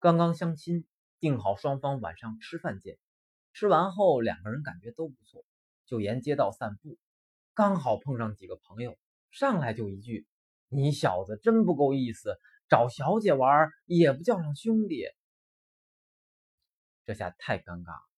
刚刚相亲，定好双方晚上吃饭见。吃完后两个人感觉都不错，就沿街道散步，刚好碰上几个朋友，上来就一句：你小子真不够意思，找小姐玩也不叫上兄弟。这下太尴尬了，